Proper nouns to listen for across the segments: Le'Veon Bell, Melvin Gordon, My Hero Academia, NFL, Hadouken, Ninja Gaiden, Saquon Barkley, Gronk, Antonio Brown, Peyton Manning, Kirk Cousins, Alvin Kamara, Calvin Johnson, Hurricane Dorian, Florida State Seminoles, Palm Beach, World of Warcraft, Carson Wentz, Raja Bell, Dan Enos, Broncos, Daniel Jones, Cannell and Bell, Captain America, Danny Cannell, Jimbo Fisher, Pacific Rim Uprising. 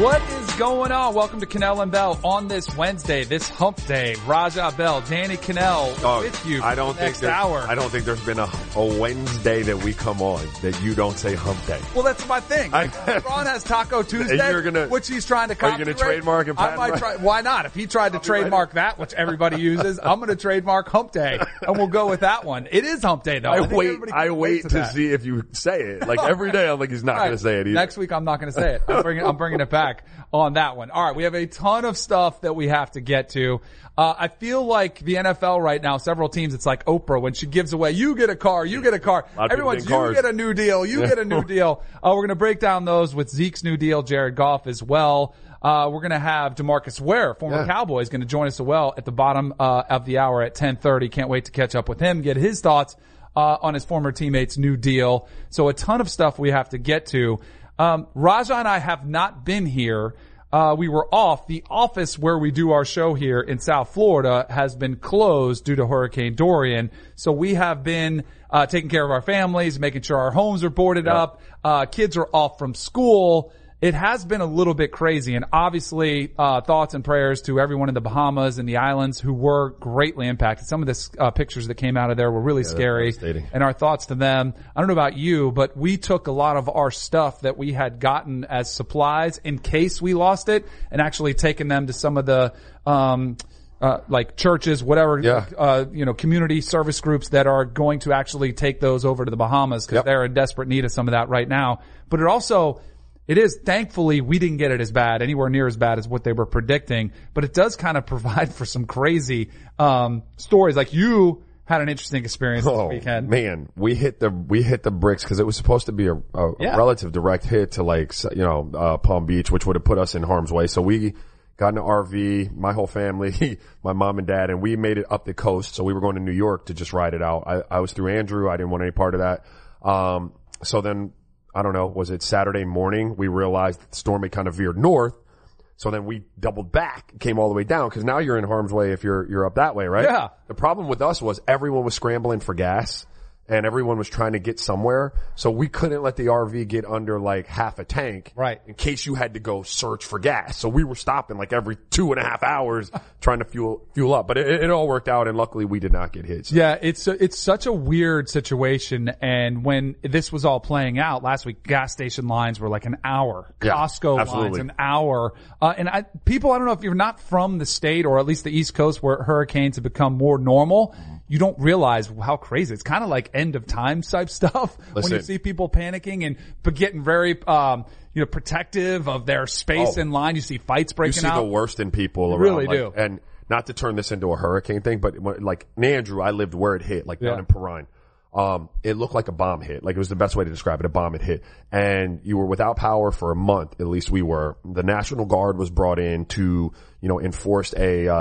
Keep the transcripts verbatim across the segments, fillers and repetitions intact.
What is going on? Welcome to Cannell and Bell on this Wednesday, this hump day. Raja Bell, Danny Cannell oh, with you I don't for the think next hour. I don't think there's been a, a Wednesday that we come on that you don't say hump day. Well, that's my thing. Like, Ron has Taco Tuesday, you're gonna, which he's trying to copyright. Are you going to trademark and patent I might try, Why not? If he tried to trademark right. that, which everybody uses, I'm going to trademark hump day, and we'll go with that one. It is hump day, though. I, I wait I wait to, to see if you say it. Like, every day I'm like, he's not right. going to say it either. Next week, I'm not going to say it. I'm bringing, I'm bringing it back. On that one. All right, we have a ton of stuff that we have to get to. Uh, I feel like the N F L right now, several teams, it's like Oprah when she gives away, you get a car, you get a car. Everyone's, you get a new deal, you get a new deal. Uh, we're going to break down those with Zeke's new deal, Jared Goff as well. Uh, we're going to have DeMarcus Ware, former yeah. Cowboy, is going to join us as well at the bottom uh, of the hour at ten thirty. Can't wait to catch up with him, get his thoughts uh, on his former teammate's new deal. So a ton of stuff we have to get to. Um, Raja and I have not been here. Uh, we were off. The office where we do our show here in South Florida has been closed due to Hurricane Dorian. So we have been, uh, taking care of our families, making sure our homes are boarded yeah. up. Uh, kids are off from school. It has been a little bit crazy. And obviously, uh, thoughts and prayers to everyone in the Bahamas and the islands who were greatly impacted. Some of the uh, pictures that came out of there were really yeah, scary. And our thoughts to them. I don't know about you, but we took a lot of our stuff that we had gotten as supplies in case we lost it and actually taken them to some of the, um, uh, like churches, whatever, yeah. uh, you know, community service groups that are going to actually take those over to the Bahamas because yep. they're in desperate need of some of that right now. But it also, It is, thankfully, we didn't get it as bad, anywhere near as bad as what they were predicting, but it does kind of provide for some crazy, um, stories. Like, you had an interesting experience oh, this weekend. Man, we hit the, we hit the bricks because it was supposed to be a, a yeah. relative direct hit to, like, you know, uh, Palm Beach, which would have put us in harm's way. So we got in an R V, my whole family, my mom and dad, and we made it up the coast. So we were going to New York to just ride it out. I, I was through Andrew. I didn't want any part of that. Um, so then, I don't know, was it Saturday morning? We realized that the storm had kind of veered north. So then we doubled back, came all the way down, because now you're in harm's way if you're, you're up that way, right? Yeah. The problem with us was everyone was scrambling for gas and everyone was trying to get somewhere. So we couldn't let the R V get under like half a tank. Right. In case you had to go search for gas. So we were stopping like every two and a half hours trying to fuel, fuel up. But it, it all worked out and luckily we did not get hit. So. Yeah. It's, a, it's such a weird situation. And when this was all playing out last week, gas station lines were like an hour. Costco yeah, lines an hour. Uh, and I, people, I don't know if you're not from the state or at least the East Coast where hurricanes have become more normal. You don't realize how crazy. It's kind of like end of time type stuff. Listen, when you see people panicking and but getting very, um, you know, protective of their space oh, in line. You see fights breaking out. You see out. the worst in people you around. Really like, do. And not to turn this into a hurricane thing, but like in Andrew, I lived where it hit, like yeah. down in Perrine. Um, it looked like a bomb hit. Like it was the best way to describe it. A bomb had hit. And you were without power for a month. At least we were. The National Guard was brought in to, you know, enforce a, uh,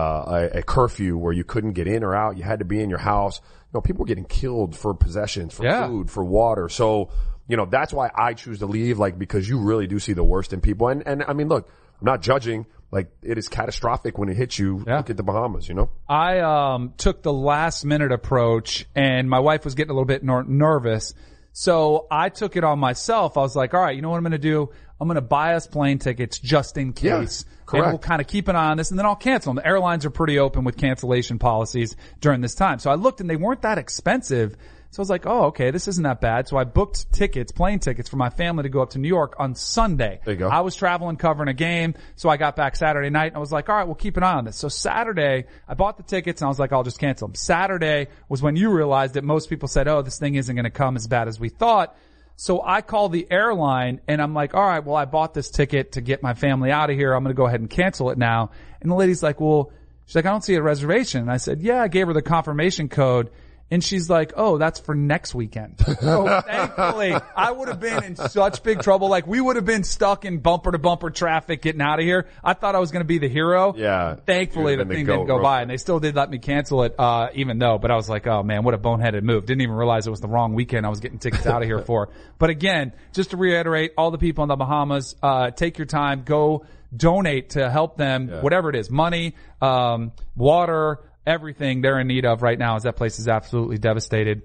a, a curfew where you couldn't get in or out. You had to be in your house. You know, people were getting killed for possessions, for yeah. food, for water. So, you know, that's why I choose to leave, like, because you really do see the worst in people. And, and I mean, look, I'm not judging. Like, it is catastrophic when it hits you. Yeah. Look at the Bahamas, you know? I, um, took the last minute approach and my wife was getting a little bit ner- nervous. So I took it on myself. I was like, all right, you know what I'm going to do? I'm going to buy us plane tickets just in case. Yeah, correct. And we'll kind of keep an eye on this and then I'll cancel them. The airlines are pretty open with cancellation policies during this time. So I looked and they weren't that expensive. So I was like, oh, okay, this isn't that bad. So I booked tickets, plane tickets for my family to go up to New York on Sunday. There you go. I was traveling, covering a game. So I got back Saturday night and I was like, all right, we'll keep an eye on this. So Saturday, I bought the tickets and I was like, I'll just cancel them. Saturday was when you realized that most people said, oh, this thing isn't going to come as bad as we thought. So I call the airline and I'm like, all right, well, I bought this ticket to get my family out of here. I'm going to go ahead and cancel it now. And the lady's like, well, she's like, I don't see a reservation. And I said, yeah, I gave her the confirmation code. And she's like, oh, that's for next weekend. So thankfully, I would have been in such big trouble. Like, we would have been stuck in bumper to bumper traffic getting out of here. I thought I was going to be the hero. Yeah. Thankfully, the thing didn't go by and they still did let me cancel it, uh, even though, but I was like, oh man, what a boneheaded move. Didn't even realize it was the wrong weekend I was getting tickets out of here for. But again, just to reiterate, all the people in the Bahamas, uh, take your time, go donate to help them, yeah. whatever it is, money, um, water, everything they're in need of right now, as that place is absolutely devastated.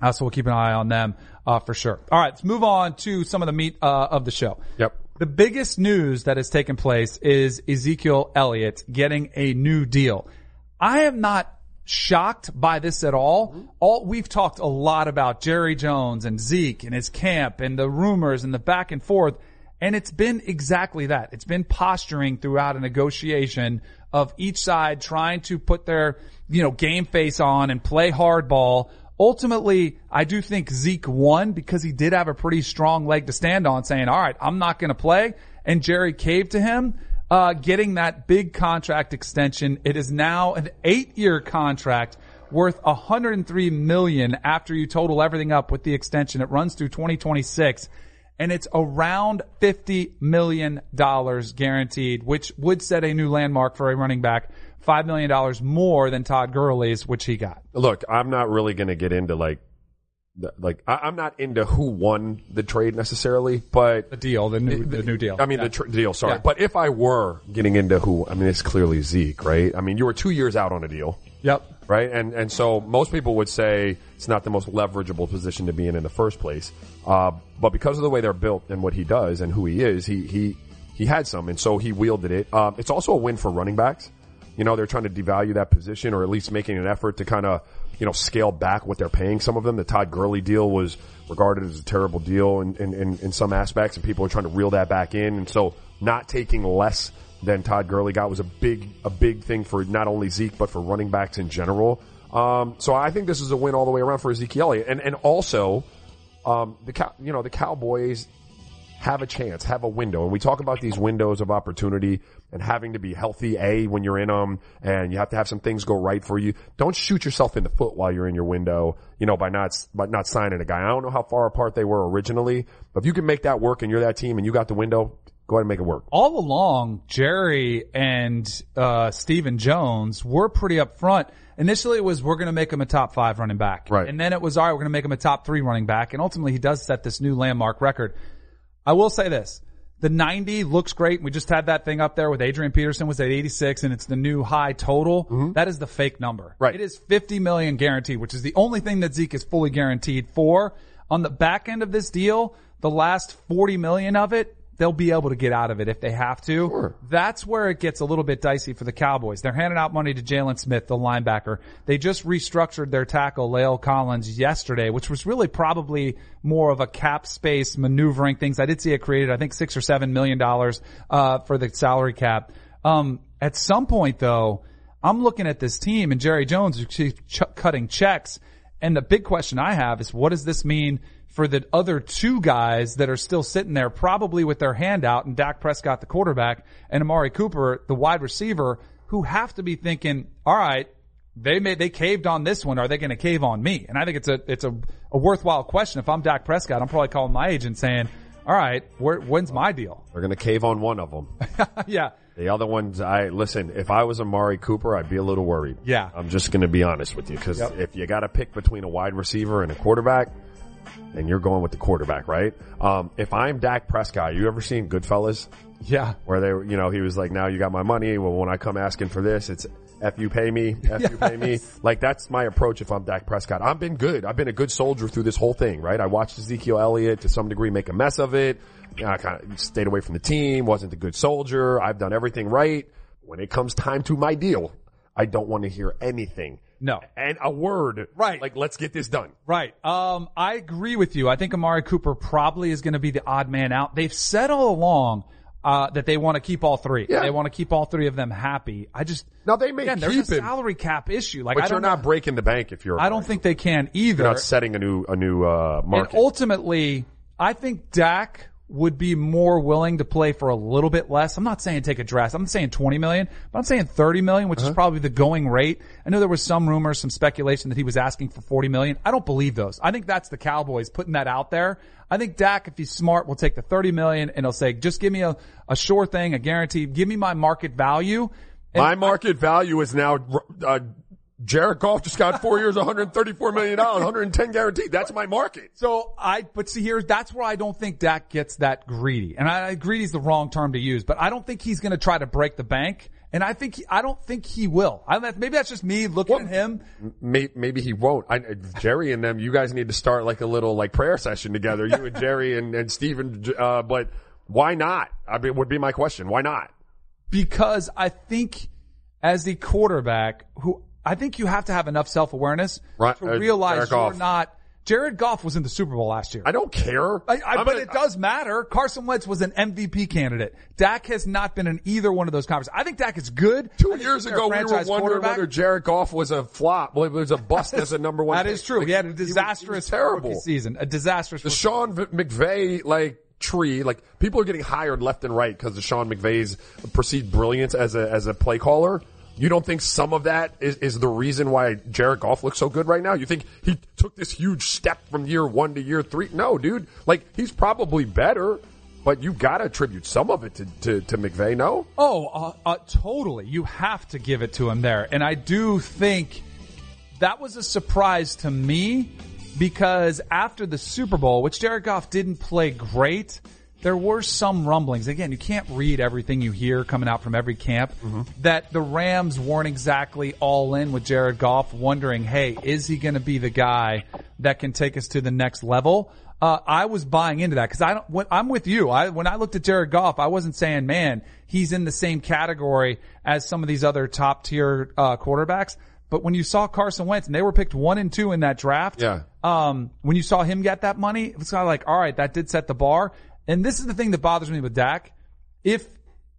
Uh, so we'll keep an eye on them, uh, for sure. All right, let's move on to some of the meat, uh, of the show. Yep. The biggest news that has taken place is Ezekiel Elliott getting a new deal. I am not shocked by this at all. Mm-hmm. All we've talked a lot about Jerry Jones and Zeke and his camp and the rumors and the back and forth. And it's been exactly that. It's been posturing throughout a negotiation of each side trying to put their, you know, game face on and play hardball. Ultimately, I do think Zeke won because he did have a pretty strong leg to stand on, saying, all right, I'm not going to play. And Jerry caved to him, uh, getting that big contract extension. It is now an eight year contract worth one hundred three million dollars after you total everything up with the extension. It runs through twenty twenty-six and it's around fifty million dollars guaranteed, which would set a new landmark for a running back. five million dollars more than Todd Gurley's, which he got. Look, I'm not really going to get into like, like I, I'm not into who won the trade necessarily, but the deal, the new, the, the new deal. I mean, yeah. the tr- deal. Sorry, yeah. But if I were getting into who, I mean, it's clearly Zeke, right? I mean, you were two years out on a deal. Yep. Right, and and so most people would say it's not the most leverageable position to be in in the first place, uh, but because of the way they're built and what he does and who he is, he he he had some, and so he wielded it. Um, it's also a win for running backs. You know, they're trying to devalue that position or at least making an effort to kind of, you know, scale back what they're paying some of them. The Todd Gurley deal was regarded as a terrible deal in, in, in, in some aspects, and people are trying to reel that back in. And so not taking less than Todd Gurley got was a big, a big thing for not only Zeke, but for running backs in general. Um, so I think this is a win all the way around for Ezekiel Elliott. And, and also, um, the cow, you know, the Cowboys have a chance, have a window. And we talk about these windows of opportunity and having to be healthy, A, when you're in them, and you have to have some things go right for you. Don't shoot yourself in the foot while you're in your window, you know, by not, by not signing a guy. I don't know how far apart they were originally, but if you can make that work and you're that team and you got the window, go ahead and make it work. All along, Jerry and, uh, Stephen Jones were pretty upfront. Initially it was, we're going to make him a top five running back. Right. And then it was, all right, we're going to make him a top three running back. And ultimately he does set this new landmark record. I will say this. The ninety looks great. We just had that thing up there with Adrian Peterson was at eighty-six and it's the new high total. Mm-hmm. That is the fake number. Right. It is fifty million guaranteed, which is the only thing that Zeke is fully guaranteed for. On the back end of this deal, the last forty million of it, they'll be able to get out of it if they have to. Sure. That's where it gets a little bit dicey for the Cowboys. They're handing out money to Jalen Smith, the linebacker. They just restructured their tackle, La'el Collins, yesterday, which was really probably more of a cap space maneuvering things. I did see it created, I think, six or seven million dollars, uh, for the salary cap. Um, at some point though, I'm looking at this team and Jerry Jones is ch- cutting checks. And the big question I have is, what does this mean for the other two guys that are still sitting there, probably with their hand out, and Dak Prescott, the quarterback, and Amari Cooper, the wide receiver, who have to be thinking, all right, they made, they caved on this one. Are they going to cave on me? And I think it's a, it's a, a worthwhile question. If I'm Dak Prescott, I'm probably calling my agent saying, all right, where, when's my deal? They're going to cave on one of them. Yeah. The other ones, I, listen, if I was Amari Cooper, I'd be a little worried. Yeah. I'm just going to be honest with you, because yep. if you got to pick between a wide receiver and a quarterback, and you're going with the quarterback, right? Um, if I'm Dak Prescott, you ever seen Goodfellas? Yeah. Where they were, you know, he was like, now you got my money. Well, when I come asking for this, it's F you pay me, F yes. you pay me. Like, that's my approach if I'm Dak Prescott. I've been good. I've been a good soldier through this whole thing, right? I watched Ezekiel Elliott to some degree make a mess of it. I kind of stayed away from the team, wasn't a good soldier. I've done everything right. When it comes time to my deal, I don't want to hear anything. No. And a word. Right. Like, let's get this done. Right. Um, I agree with you. I think Amari Cooper probably is going to be the odd man out. They've said all along, uh, that they want to keep all three. Yeah. They want to keep all three of them happy. I just, now they may again, keep there's a salary him, cap issue. Like, but I don't you're not know, breaking the bank if you're, I don't think they can either. You're not setting a new, a new, uh, market. And ultimately, I think Dak would be more willing to play for a little bit less. I'm not saying take a dress. I'm saying twenty million, but I'm saying thirty million, which uh-huh. is probably the going rate. I know there was some rumors, some speculation that he was asking for forty million. I don't believe those. I think that's the Cowboys putting that out there. I think Dak, if he's smart, will take the thirty million and he'll say, just give me a, a sure thing, a guarantee. Give me my market value. And my market I, value is now, uh, Jared Goff just got four years, one hundred thirty-four million dollars, one hundred ten guaranteed. That's my market. So I, but see here, that's where I don't think Dak gets that greedy. And I, greedy's the wrong term to use, but I don't think he's going to try to break the bank. And I think, he, I don't think he will. I maybe that's just me looking well, at him. May, maybe he won't. I, Jerry and them, you guys need to start like a little like prayer session together, you and Jerry and, and Steven, uh, but Why not? I mean, would be my question. Why not? Because I think as the quarterback, who I think you have to have enough self-awareness right. to realize you're not. Jared Goff was in the Super Bowl last year. I don't care. I, I, but a, it does matter. Carson Wentz was an M V P candidate. Dak has not been in either one of those conversations. I think Dak is good. Two years ago, we were wondering whether Jared Goff was a flop. Well, it was a bust as a number one. That is true. Like, he had a disastrous, terrible season. A disastrous. The Sean McVay like tree, like people are getting hired left and right because of Sean McVay's perceived brilliance as a as a play caller. You don't think some of that is, is the reason why Jared Goff looks so good right now? You think he took this huge step from year one to year three? No, dude. Like, he's probably better, but you got to attribute some of it to, to, to McVay, no? Oh, uh, uh, totally. You have to give it to him there. And I do think that was a surprise to me because after the Super Bowl, which Jared Goff didn't play great, there were some rumblings. Again, you can't read everything you hear coming out from every camp, mm-hmm. that the Rams weren't exactly all in with Jared Goff, wondering, hey, is he going to be the guy that can take us to the next level? Uh, I was buying into that because I don't, when, I'm with you. I, when I looked at Jared Goff, I wasn't saying, man, he's in the same category as some of these other top tier, uh, quarterbacks. But when you saw Carson Wentz and they were picked one and two in that draft, yeah. um, when you saw him get that money, it was kind of like, all right, that did set the bar. And this is the thing that bothers me with Dak. If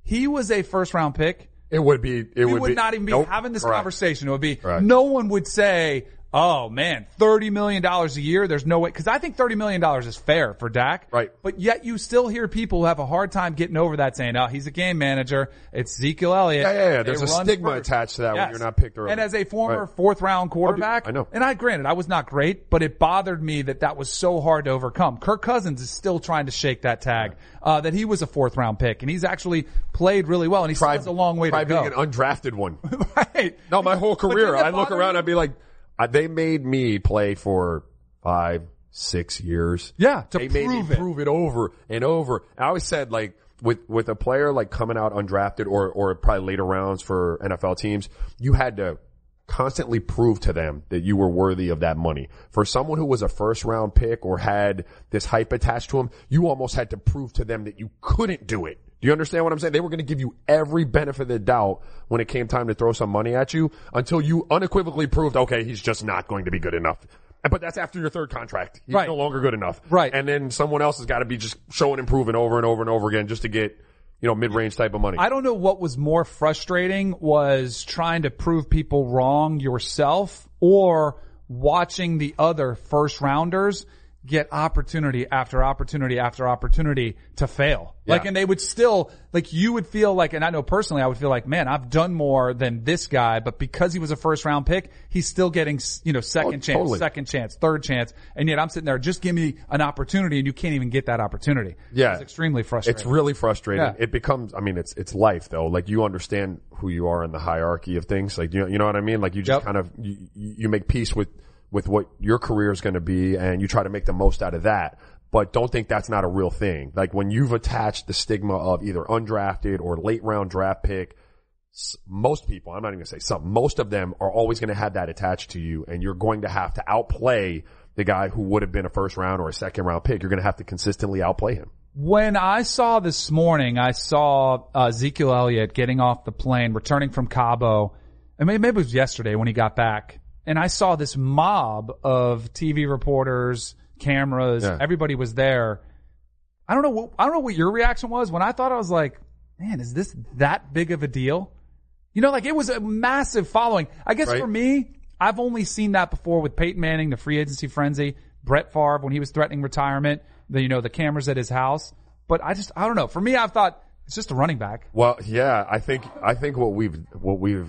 he was a first round pick, it would be, it we would, would be, not even be nope, having this correct. conversation. It would be, correct. no one would say, oh man, thirty million dollars a year. There's no way. Cause I think thirty million dollars is fair for Dak. Right. But yet you still hear people who have a hard time getting over that saying, oh, he's a game manager. It's Ezekiel Elliott. Yeah, yeah, yeah. There's a stigma first. attached to that yes. when you're not picked early. And as a former right. fourth round quarterback, oh, dude, I know. and I granted I was not great, but it bothered me that that was so hard to overcome. Kirk Cousins is still trying to shake that tag, uh, that he was a fourth round pick and he's actually played really well and he still has a long way to go. Try being an undrafted one. right. No, my whole career, I look around, I'd be like, they made me play for five, six years. Yeah, to they prove made me it. prove it over and over. And I always said, like, with with a player like coming out undrafted or or probably later rounds for N F L teams, you had to constantly prove to them that you were worthy of that money. For someone who was a first round pick or had this hype attached to him, you almost had to prove to them that you couldn't do it. Do you understand what I'm saying? They were going to give you every benefit of the doubt when it came time to throw some money at you until you unequivocally proved, okay, he's just not going to be good enough. But that's after your third contract. He's right. no longer good enough. Right. And then someone else has got to be just showing and proving over and over and over again just to get, you know, mid-range type of money. I don't know what was more frustrating, was trying to prove people wrong yourself or watching the other first rounders get opportunity after opportunity after opportunity to fail. Yeah. Like, and they would still, like, you would feel like, and I know personally, I would feel like, man, I've done more than this guy, but because he was a first round pick, he's still getting, you know, second oh, chance, totally. second chance, third chance. And yet I'm sitting there, just give me an opportunity, and you can't even get that opportunity. Yeah. It's extremely frustrating. It's really frustrating. Yeah. It becomes, I mean, it's, it's life though. Like, you understand who you are in the hierarchy of things. Like, you know, you know what I mean? Like, you just yep. kind of, you, you make peace with, with what your career is going to be, and you try to make the most out of that. But don't think that's not a real thing. Like, when you've attached the stigma of either undrafted or late round draft pick, most people, I'm not even going to say some, most of them are always going to have that attached to you, and you're going to have to outplay the guy who would have been a first round or a second round pick. You're going to have to consistently outplay him. When I saw this morning, I saw uh, Ezekiel Elliott getting off the plane, returning from Cabo, and maybe it was yesterday when he got back. And I saw this mob of T V reporters, cameras, yeah. everybody was there. I don't know what, I don't know what your reaction was. When I thought, I was like, man, is this that big of a deal? You know, like, it was a massive following. I guess right. for me, I've only seen that before with Peyton Manning, the free agency frenzy, Brett Favre when he was threatening retirement, the, you know, the cameras at his house. But I just, I don't know. For me, I've thought it's just a running back. Well, yeah, I think, I think what we've, what we've,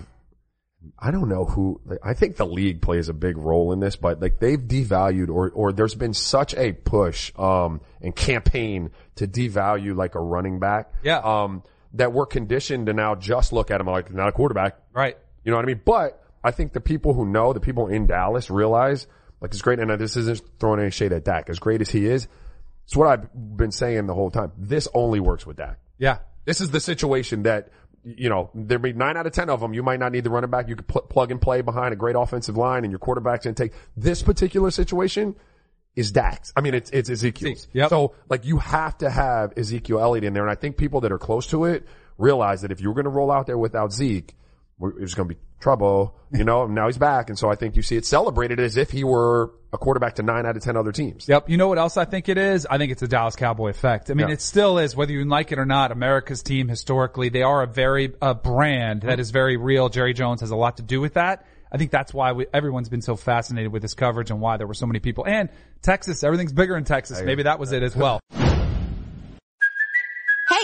I don't know who, I think the league plays a big role in this, but like, they've devalued or, or there's been such a push, um, and campaign to devalue like a running back. Yeah. Um, that we're conditioned to now just look at him like not a quarterback. Right. You know what I mean? But I think the people who know, the people in Dallas realize, like, it's great. And this isn't throwing any shade at Dak. As great as he is, it's what I've been saying the whole time. This only works with Dak. Yeah. This is the situation that, you know, there'd be nine out of ten of them. You might not need the running back. You could pl- plug and play behind a great offensive line and your quarterback's going to take. This particular situation is Dak's. I mean, it's, it's Ezekiel's. Yep. So, like, you have to have Ezekiel Elliott in there. And I think people that are close to it realize that if you were going to roll out there without Zeke, it was going to be trouble, you know, and now he's back. And so I think you see it celebrated as if he were a quarterback to nine out of ten other teams. Yep. You know what else I think it is? I think it's the Dallas Cowboy effect. I mean, yeah. It still is, whether you like it or not, America's team historically, they are a very, a brand that is very real. Jerry Jones has a lot to do with that. I think that's why we, everyone's been so fascinated with this coverage and why there were so many people. And Texas, everything's bigger in Texas. Maybe that was it as well.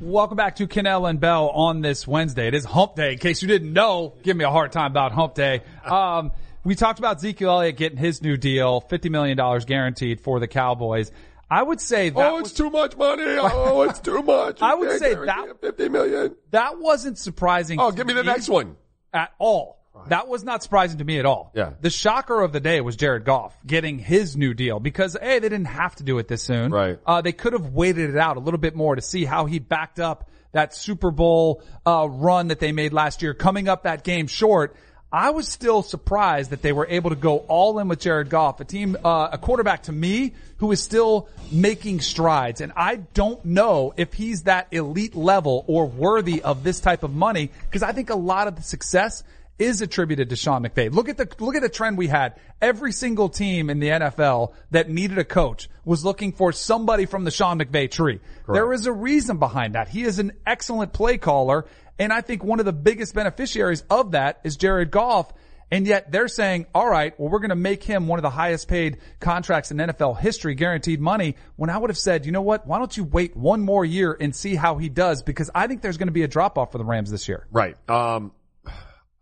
Welcome back to Cannell and Bell on this Wednesday. It is hump day. In case you didn't know, give me a hard time about hump day. Um, we talked about Ezekiel Elliott getting his new deal, fifty million dollars guaranteed for the Cowboys. I would say that. Oh, it's was, too much money. Oh, it's too much. I would say that. fifty million dollars. That wasn't surprising. Oh, give me the next one. At all. That was not surprising to me at all. Yeah. The shocker of the day was Jared Goff getting his new deal because, hey, they didn't have to do it this soon. Right. Uh, they could have waited it out a little bit more to see how he backed up that Super Bowl, uh, run that they made last year, coming up that game short. I was still surprised that they were able to go all in with Jared Goff, a team, uh, a quarterback to me who is still making strides. And I don't know if he's that elite level or worthy of this type of money because I think a lot of the success is attributed to Sean McVay. Look at the, look at the trend we had. Every single team in the N F L that needed a coach was looking for somebody from the Sean McVay tree. Correct. There is a reason behind that. He is an excellent play caller, and I think one of the biggest beneficiaries of that is Jared Goff. And yet they're saying, all right, well, we're going to make him one of the highest paid contracts in N F L history, guaranteed money, when I would have said, you know what, why don't you wait one more year and see how he does? Because I think there's going to be a drop-off for the Rams this year. Right. Um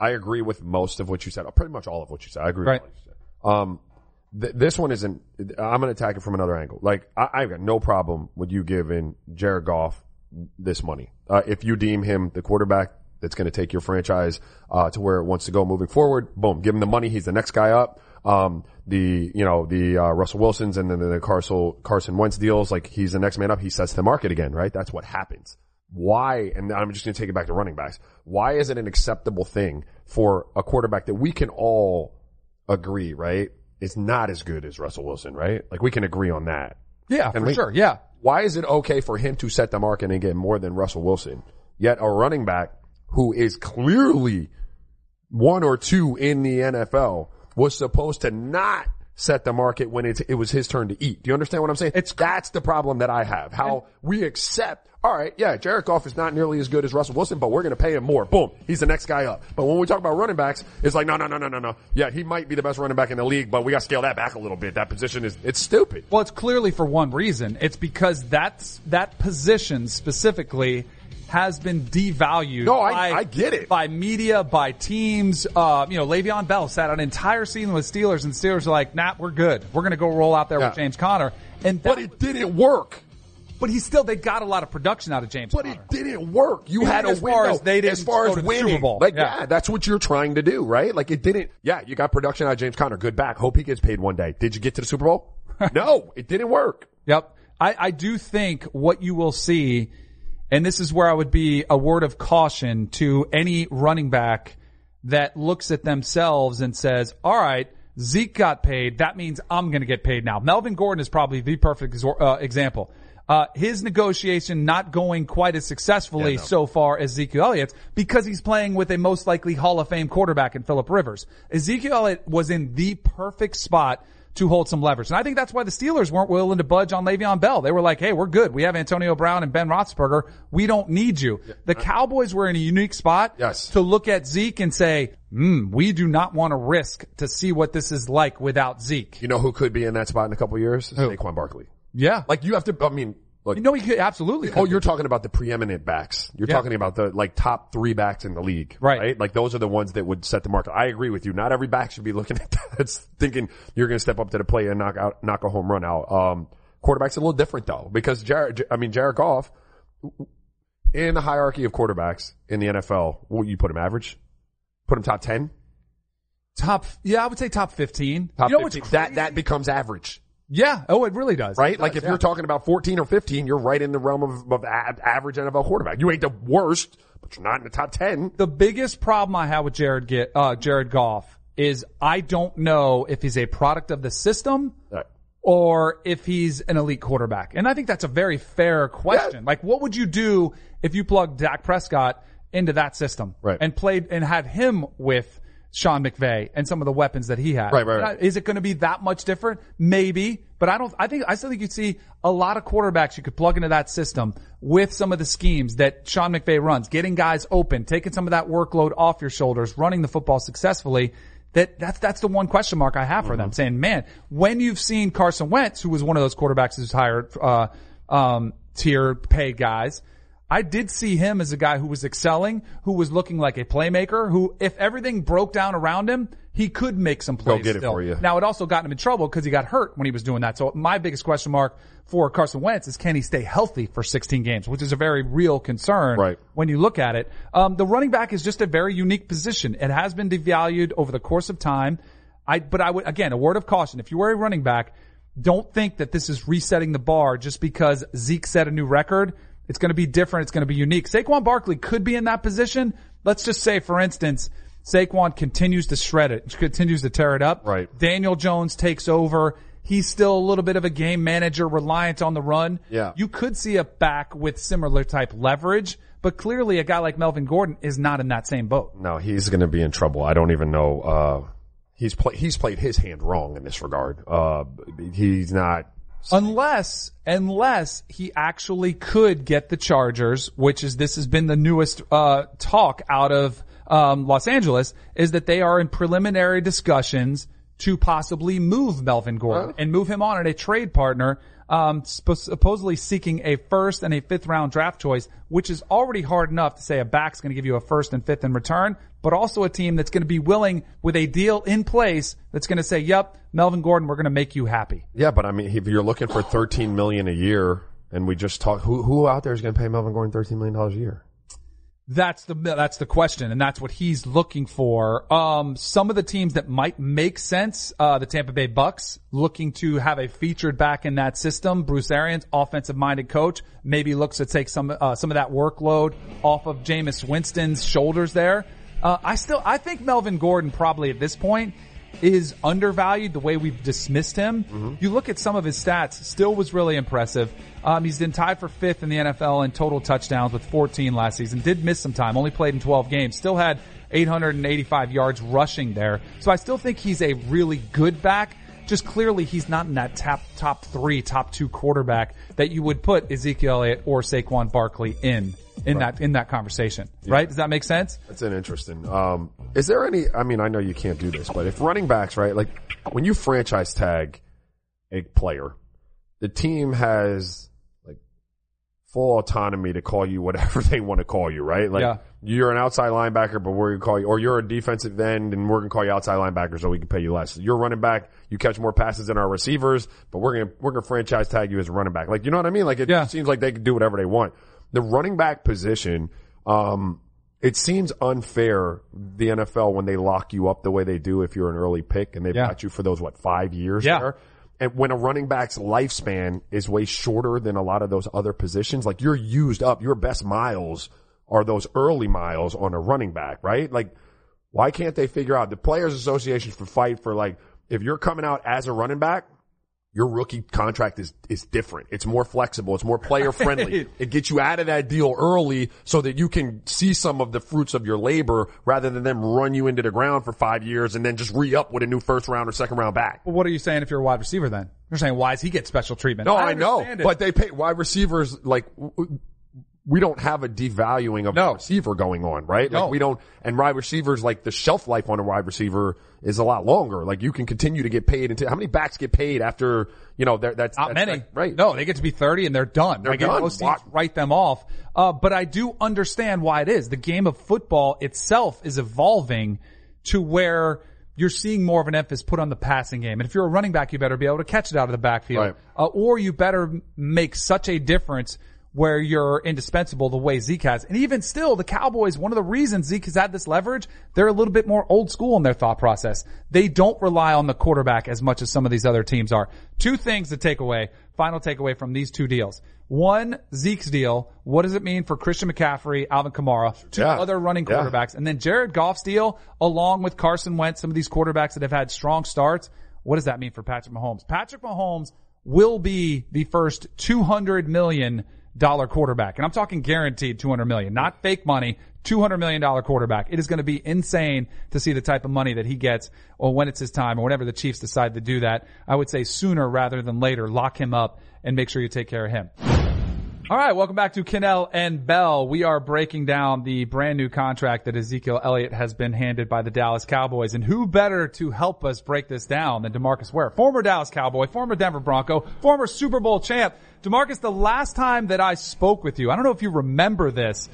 I agree with most of what you said. Pretty much all of what you said. I agree right. with what you said. Um, th- this one isn't, I'm going to attack it from another angle. Like, I- I've got no problem with you giving Jared Goff this money. Uh, if you deem him the quarterback that's going to take your franchise, uh, to where it wants to go moving forward, boom, give him the money. He's the next guy up. Um, the, you know, the, uh, Russell Wilsons and then the Carson, Carson Wentz deals, like, he's the next man up. He sets the market again, right? That's what happens. Why, and I'm just going to take it back to running backs, why is it an acceptable thing for a quarterback that we can all agree, right, is not as good as Russell Wilson, right? Like, we can agree on that. Yeah, and for we, sure, yeah. Why is it okay for him to set the market and get more than Russell Wilson? Yet a running back who is clearly one or two in the N F L was supposed to not set the market when it's, it was his turn to eat. Do you understand what I'm saying? It's, that's the problem that I have. How we accept, all right, yeah, Jared Goff is not nearly as good as Russell Wilson, but we're going to pay him more. Boom. He's the next guy up. But when we talk about running backs, it's like, no, no, no, no, no, no. Yeah, he might be the best running back in the league, but we got to scale that back a little bit. That position is, it's stupid. Well, it's clearly for one reason. It's because that's, that position specifically has been devalued. No, I, by, I get it. By media, by teams. Uh, you know, Le'Veon Bell sat an entire season with Steelers, and Steelers are like, nah, we're good. We're going to go roll out there yeah. with James Conner. And that, but it didn't work. But he still, they got a lot of production out of James But Conner. It didn't work. You Even had a as window. Far as they didn't as far as winning. Super Bowl. Like, yeah. yeah, that's what you're trying to do, right? Like, it didn't, yeah, you got production out of James Conner. Good back. Hope he gets paid one day. Did you get to the Super Bowl? No, it didn't work. Yep. I, I do think what you will see, and this is where I would be a word of caution to any running back that looks at themselves and says, all right, Zeke got paid. That means I'm going to get paid now. Melvin Gordon is probably the perfect uh, example. Uh, his negotiation not going quite as successfully yeah, no. so far as Ezekiel Elliott's because he's playing with a most likely Hall of Fame quarterback in Phillip Rivers. Ezekiel Elliott was in the perfect spot to hold some leverage. And I think that's why the Steelers weren't willing to budge on Le'Veon Bell. They were like, hey, we're good. We have Antonio Brown and Ben Roethlisberger. We don't need you. Yeah. The Cowboys were in a unique spot yes. to look at Zeke and say, hmm, we do not want to risk to see what this is like without Zeke. You know who could be in that spot in a couple of years? Who? Saquon Barkley. Yeah. Like you have to, I mean, look. You know, he could, absolutely. Oh, you're talking about the preeminent backs. You're yeah. talking about the, like, top three backs in the league. Right. right. Like, those are the ones that would set the market. I agree with you. Not every back should be looking at that, thinking you're going to step up to the plate and knock out, knock a home run out. Um, quarterback's a little different though, because Jared, I mean, Jared Goff, in the hierarchy of quarterbacks in the N F L, what you put him average? Put him top ten? Top, yeah, I would say top fifteen. Top you know fifteen. What's that, that becomes average. Yeah. Oh, it really does. Right? Does, like if yeah. you're talking about fourteen or fifteen, you're right in the realm of, of average N F L quarterback. You ain't the worst, but you're not in the top ten. The biggest problem I have with Jared get, uh, Jared Goff is I don't know if he's a product of the system right. or if he's an elite quarterback. And I think that's a very fair question. Yeah. Like what would you do if you plugged Dak Prescott into that system right. and played and had him with Sean McVay and some of the weapons that he had. Right, right, right. Is it going to be that much different? Maybe, but I don't, I think, I still think you'd see a lot of quarterbacks you could plug into that system with some of the schemes that Sean McVay runs, getting guys open, taking some of that workload off your shoulders, running the football successfully. That, that's, that's the one question mark I have for mm-hmm. them saying, man, when you've seen Carson Wentz, who was one of those quarterbacks who's hired, uh, um, tier pay guys, I did see him as a guy who was excelling, who was looking like a playmaker, who, if everything broke down around him, he could make some plays. Go get it still. For you. Now, it also got him in trouble because he got hurt when he was doing that. So my biggest question mark for Carson Wentz is can he stay healthy for sixteen games, which is a very real concern right. when you look at it. Um, the running back is just a very unique position. It has been devalued over the course of time. I, but I would, again, a word of caution. If you were a running back, don't think that this is resetting the bar just because Zeke set a new record. It's going to be different. It's going to be unique. Saquon Barkley could be in that position. Let's just say, for instance, Saquon continues to shred it, continues to tear it up. Right. Daniel Jones takes over. He's still a little bit of a game manager, reliant on the run. Yeah. You could see a back with similar type leverage, but clearly a guy like Melvin Gordon is not in that same boat. No, he's going to be in trouble. I don't even know. Uh, he's play- he's played his hand wrong in this regard. Uh, he's not. Unless, unless he actually could get the Chargers, which is, this has been the newest, uh, talk out of, um, Los Angeles, is that they are in preliminary discussions to possibly move Melvin Gordon huh? and move him on as a trade partner, um, sp- supposedly seeking a first and a fifth round draft choice, which is already hard enough to say a back's going to give you a first and fifth in return, but also a team that's going to be willing with a deal in place that's going to say, yep, Melvin Gordon, we're going to make you happy. Yeah, but I mean, if you're looking for thirteen million dollars a year and we just talk, who, who out there is going to pay Melvin Gordon thirteen million dollars a year? That's the, that's the question. And that's what he's looking for. Um, some of the teams that might make sense, uh, the Tampa Bay Bucks looking to have a featured back in that system. Bruce Arians, offensive minded coach, maybe looks to take some, uh, some of that workload off of Jameis Winston's shoulders there. Uh, I still, I think Melvin Gordon probably at this point is undervalued the way we've dismissed him. Mm-hmm. You look at some of his stats, still was really impressive. Um, he's been tied for fifth in the N F L in total touchdowns with fourteen last season. Did miss some time, only played in twelve games, still had eight hundred eighty-five yards rushing there. So I still think he's a really good back. Just clearly he's not in that top, top three, top two quarterback that you would put Ezekiel Elliott or Saquon Barkley in, in right. that, in that conversation, yeah. right? Does that make sense? That's an interesting, um, is there any, I mean, I know you can't do this, but if running backs, right? Like when you franchise tag a player, the team has like full autonomy to call you whatever they want to call you, right? Like yeah. you're an outside linebacker, but we're going to call you, or you're a defensive end and we're going to call you outside linebacker so we can pay you less. You're running back. You catch more passes than our receivers, but we're going to, we're going to franchise tag you as a running back. Like, you know what I mean? Like, it yeah. seems like they can do whatever they want. The running back position, um, it seems unfair, the N F L, when they lock you up the way they do if you're an early pick and they've yeah. got you for those, what, five years yeah. there? And when a running back's lifespan is way shorter than a lot of those other positions, like you're used up, your best miles are those early miles on a running back, right? Like, why can't they figure out? The Players Association for fight for like, if you're coming out as a running back, your rookie contract is, is different. It's more flexible. It's more player friendly. It gets you out of that deal early so that you can see some of the fruits of your labor rather than them run you into the ground for five years and then just re-up with a new first round or second round back. Well, what are you saying if you're a wide receiver then? You're saying, why does he get special treatment? No, I, I know, it. But they pay wide receivers like, we don't have a devaluing of no. receiver going on, right? No. Like we don't, and wide receivers, like the shelf life on a wide receiver is a lot longer. Like you can continue to get paid until, how many backs get paid after, you know, that's not that's, many, that, right? No, they get to be thirty and they're done. They're like done. Most teams write them off. Uh, but I do understand why it is. The game of football itself is evolving to where you're seeing more of an emphasis put on the passing game. And if you're a running back, you better be able to catch it out of the backfield, right. uh, or you better make such a difference where you're indispensable the way Zeke has. And even still, the Cowboys, one of the reasons Zeke has had this leverage, they're a little bit more old school in their thought process. They don't rely on the quarterback as much as some of these other teams are. Two things to take away, final takeaway from these two deals. One, Zeke's deal. What does it mean for Christian McCaffrey, Alvin Kamara, two yeah. other running quarterbacks? Yeah. And then Jared Goff's deal, along with Carson Wentz, some of these quarterbacks that have had strong starts. What does that mean for Patrick Mahomes? Patrick Mahomes will be the first two hundred million dollar quarterback. And I'm talking guaranteed two hundred million, not fake money, two hundred million dollar quarterback. It is going to be insane to see the type of money that he gets or when it's his time or whenever the Chiefs decide to do that. I would say sooner rather than later, lock him up and make sure you take care of him. All right. Welcome back to Cannell and Bell. We are breaking down the brand new contract that Ezekiel Elliott has been handed by the Dallas Cowboys. And who better to help us break this down than DeMarcus Ware, former Dallas Cowboy, former Denver Bronco, former Super Bowl champ. DeMarcus, the last time that I spoke with you, I don't know if you remember this.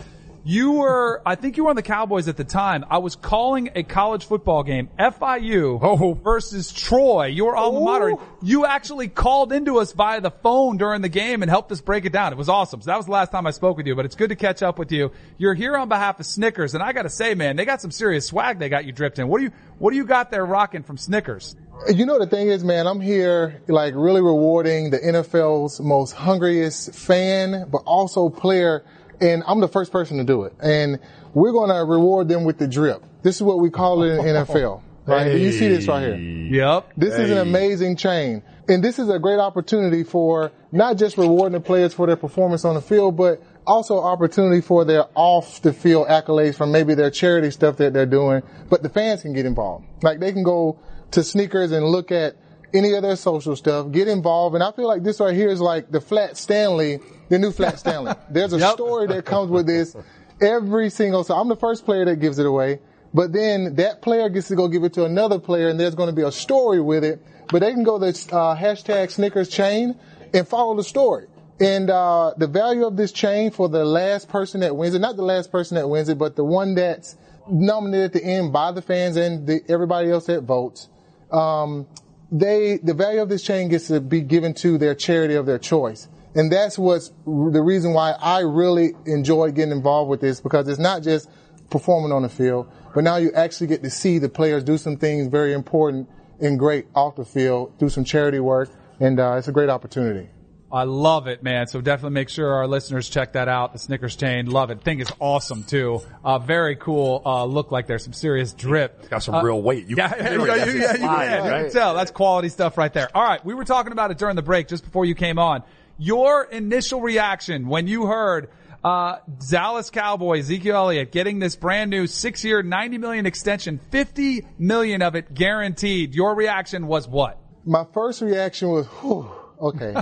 You were, I think you were on the Cowboys at the time. I was calling a college football game, F I U oh. versus Troy, your alma mater. Oh. You actually called into us via the phone during the game and helped us break it down. It was awesome. So that was the last time I spoke with you, but it's good to catch up with you. You're here on behalf of Snickers, and I gotta say, man, they got some serious swag they got you dripped in. What do you, what do you got there rocking from Snickers? You know, the thing is, man, I'm here, like, really rewarding the N F L's most hungriest fan, but also player. And I'm the first person to do it. And we're going to reward them with the drip. This is what we call it in the N F L. Right? Hey. You see this right here. Yep. This hey. is an amazing chain. And this is a great opportunity for not just rewarding the players for their performance on the field, but also opportunity for their off the field accolades from maybe their charity stuff that they're doing. But the fans can get involved. Like, they can go to Sneakers and look at any of their social stuff, get involved. And I feel like this right here is like the Flat Stanley, the new Flat Stanley. There's a yep. story that comes with this every single. So I'm the first player that gives it away, but then that player gets to go give it to another player, and there's going to be a story with it. But they can go to uh, hashtag Snickers chain and follow the story. And uh the value of this chain for the last person that wins it, not the last person that wins it, but the one that's nominated at the end by the fans and the, everybody else that votes. Um, They, the value of this chain gets to be given to their charity of their choice. And that's what's the reason why I really enjoy getting involved with this, because it's not just performing on the field, but now you actually get to see the players do some things very important and great off the field, do some charity work, and uh, it's a great opportunity. I love it, man. So definitely make sure our listeners check that out. The Snickers chain. Love it. Thing is awesome too. Uh, very cool. Uh, look like there's some serious drip. It's got some uh, real weight. You, yeah, yeah, you, yeah, you, yeah, you, line, can, right? You can tell. That's quality stuff right there. All right. We were talking about it during the break just before you came on. Your initial reaction when you heard, uh, Dallas Cowboy Ezekiel Elliott getting this brand new six year, ninety million extension, fifty million of it guaranteed. Your reaction was what? My first reaction was, whew. Okay,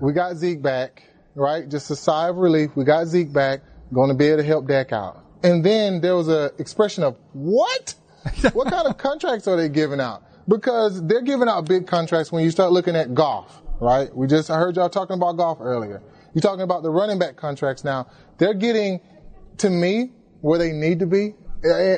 we got Zeke back, right? Just a sigh of relief. We got Zeke back, going to be able to help Dak out. And then there was a expression of, what? What kind of contracts are they giving out? Because they're giving out big contracts when you start looking at Goff, right? We just I heard y'all talking about Goff earlier. You're talking about the running back contracts now. They're getting, to me, where they need to be.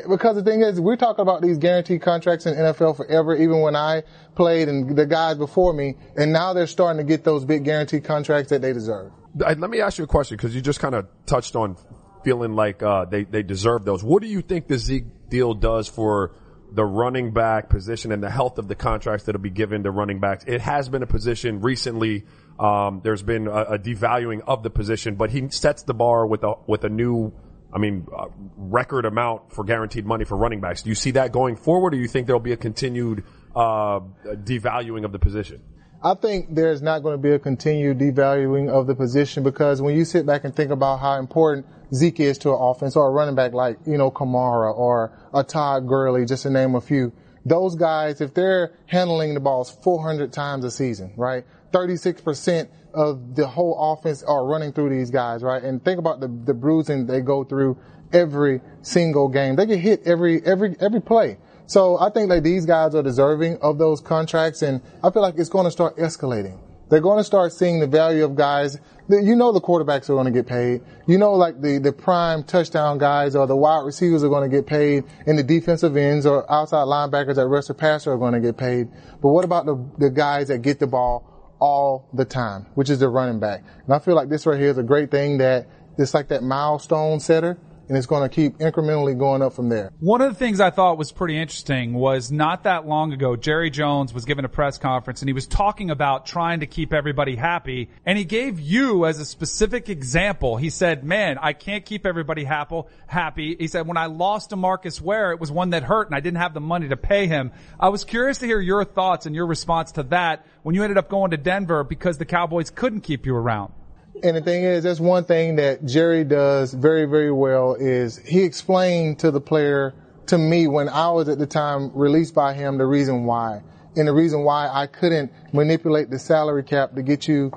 Because the thing is, we're talking about these guaranteed contracts in N F L forever, even when I played and the guys before me, and now they're starting to get those big guaranteed contracts that they deserve. Let me ask you a question, because you just kind of touched on feeling like uh they, they deserve those. What do you think the Zeke deal does for the running back position and the health of the contracts that will be given to running backs? It has been a position recently. Um, there's been a, a devaluing of the position, but he sets the bar with a with a new – I mean, uh, record amount for guaranteed money for running backs. Do you see that going forward, or do you think there'll be a continued uh devaluing of the position? I think there's not going to be a continued devaluing of the position, because when you sit back and think about how important Zeke is to an offense, or a running back like, you know, Kamara or a Todd Gurley, just to name a few, those guys, if they're handling the balls four hundred times a season, right, thirty-six percent of the whole offense are running through these guys, right? And think about the, the bruising they go through every single game. They get hit every, every, every play. So I think that these guys are deserving of those contracts, and I feel like it's going to start escalating. They're going to start seeing the value of guys. You know the quarterbacks are going to get paid. You know, like the, the prime touchdown guys or the wide receivers are going to get paid, and the defensive ends or outside linebackers that rush the passer are going to get paid. But what about the, the guys that get the ball all the time, which is the running back? And I feel like this right here is a great thing, that it's like that milestone setter, and it's going to keep incrementally going up from there. One of the things I thought was pretty interesting was not that long ago, Jerry Jones was given a press conference, and he was talking about trying to keep everybody happy. And he gave you as a specific example. He said, man, I can't keep everybody happy. He said, when I lost DeMarcus Ware, it was one that hurt, and I didn't have the money to pay him. I was curious to hear your thoughts and your response to that when you ended up going to Denver because the Cowboys couldn't keep you around. And the thing is, that's one thing that Jerry does very, very well, is he explained to the player, to me, when I was at the time released by him, the reason why. And the reason why I couldn't manipulate the salary cap to get you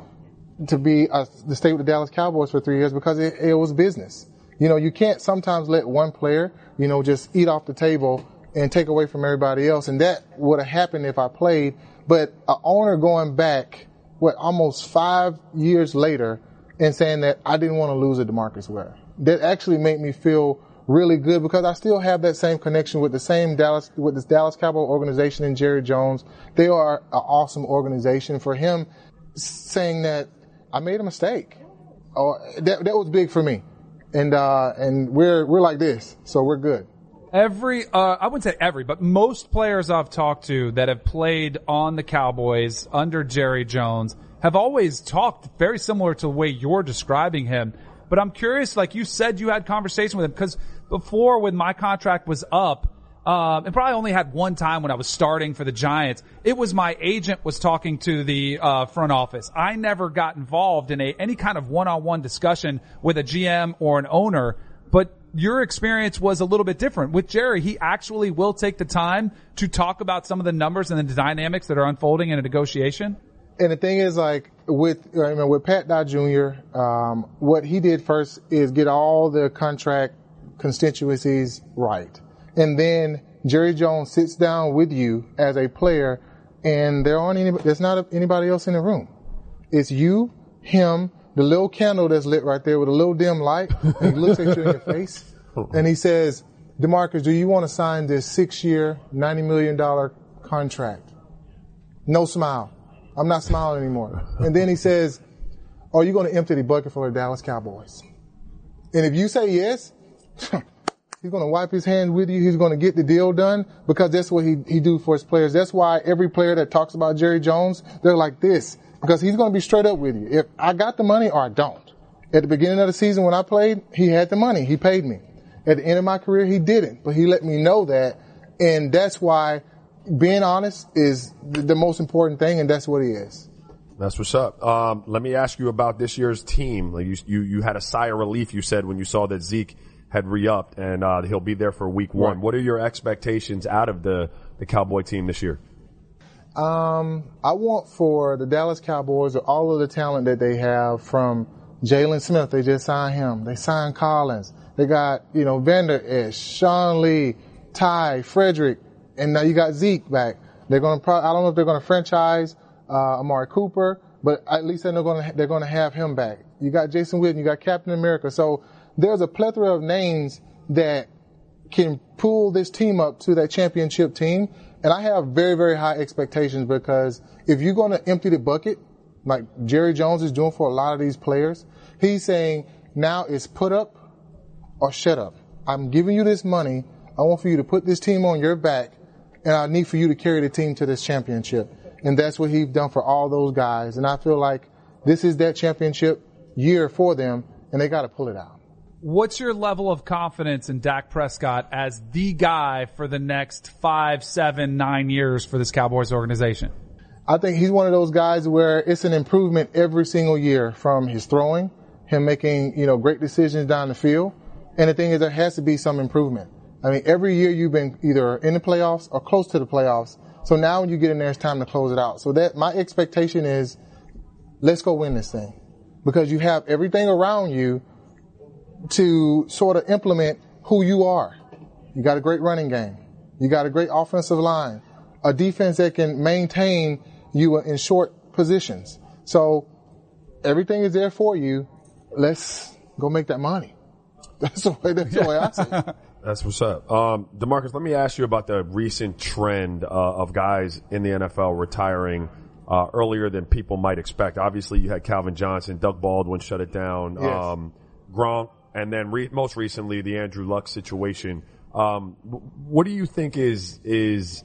to be a, to stay with the Dallas Cowboys for three years, because it, it was business. You know, you can't sometimes let one player, you know, just eat off the table and take away from everybody else. And that would have happened if I played. But an owner going back, what, almost five years later, and saying that I didn't want to lose a DeMarcus Ware, that actually made me feel really good, because I still have that same connection with the same Dallas, with this Dallas Cowboy organization and Jerry Jones. They are an awesome organization. For him saying that I made a mistake, or oh, that that was big for me, and uh, and we're we're like this, so we're good. Every, uh, I wouldn't say every, but most players I've talked to that have played on the Cowboys under Jerry Jones have always talked very similar to the way you're describing him. But I'm curious, like you said, you had conversation with him, because before, when my contract was up, um, and probably only had one time when I was starting for the Giants, it was my agent was talking to the uh, front office. I never got involved in a any kind of one-on-one discussion with a G M or an owner, but your experience was a little bit different. With Jerry, he actually will take the time to talk about some of the numbers and the dynamics that are unfolding in a negotiation. And the thing is, like, with, I mean, with Pat Dye Junior, um, what he did first is get all the contract constituencies right. And then Jerry Jones sits down with you as a player, and there aren't any, there's not anybody else in the room. It's you, him, the little candle that's lit right there with a little dim light. And he looks at you in your face, and he says, DeMarcus, do you want to sign this six-year, ninety million dollars contract? No smile. I'm not smiling anymore. And then he says, are you going to empty the bucket for the Dallas Cowboys? And if you say yes, he's going to wipe his hands with you. He's going to get the deal done, because that's what he, he do for his players. That's why every player that talks about Jerry Jones, they're like this, because he's going to be straight up with you. If I got the money or I don't. At the beginning of the season when I played, he had the money. He paid me. At the end of my career, he didn't, but he let me know that. And that's why being honest is the most important thing, and that's what he is. That's what's up. Um, let me ask you about this year's team. Like you, you, you had a sigh of relief, you said, when you saw that Zeke had re-upped, and uh, he'll be there for week one. Right. What are your expectations out of the, the Cowboy team this year? Um, I want for the Dallas Cowboys all of the talent that they have, from Jalen Smith. They just signed him. They signed Collins. They got, you know, Vander Esch, Sean Lee, Ty, Frederick. And now you got Zeke back. They're going to probably, I don't know if they're going to franchise, uh, Amari Cooper, but at least they're going to, they're going to have him back. You got Jason Witten, you got Captain America. So there's a plethora of names that can pull this team up to that championship team. And I have very, very high expectations, because if you're going to empty the bucket, like Jerry Jones is doing for a lot of these players, he's saying now it's put up or shut up. I'm giving you this money. I want for you to put this team on your back, and I need for you to carry the team to this championship. And that's what he's done for all those guys. And I feel like this is that championship year for them, and they got to pull it out. What's your level of confidence in Dak Prescott as the guy for the next five, seven, nine years for this Cowboys organization? I think he's one of those guys where it's an improvement every single year from his throwing, him making, you know, great decisions down the field. And the thing is, there has to be some improvement. I mean, every year you've been either in the playoffs or close to the playoffs. So now when you get in there, it's time to close it out. So that my expectation is, let's go win this thing, because you have everything around you to sort of implement who you are. You got a great running game. You got a great offensive line, a defense that can maintain you in short positions. So everything is there for you. Let's go make that money. That's the way, that's the way I see it. That's what's up. Um, DeMarcus, let me ask you about the recent trend uh, of guys in the N F L retiring uh, earlier than people might expect. Obviously, you had Calvin Johnson, Doug Baldwin shut it down, yes. um, Gronk, and then re- most recently the Andrew Luck situation. Um, what do you think is is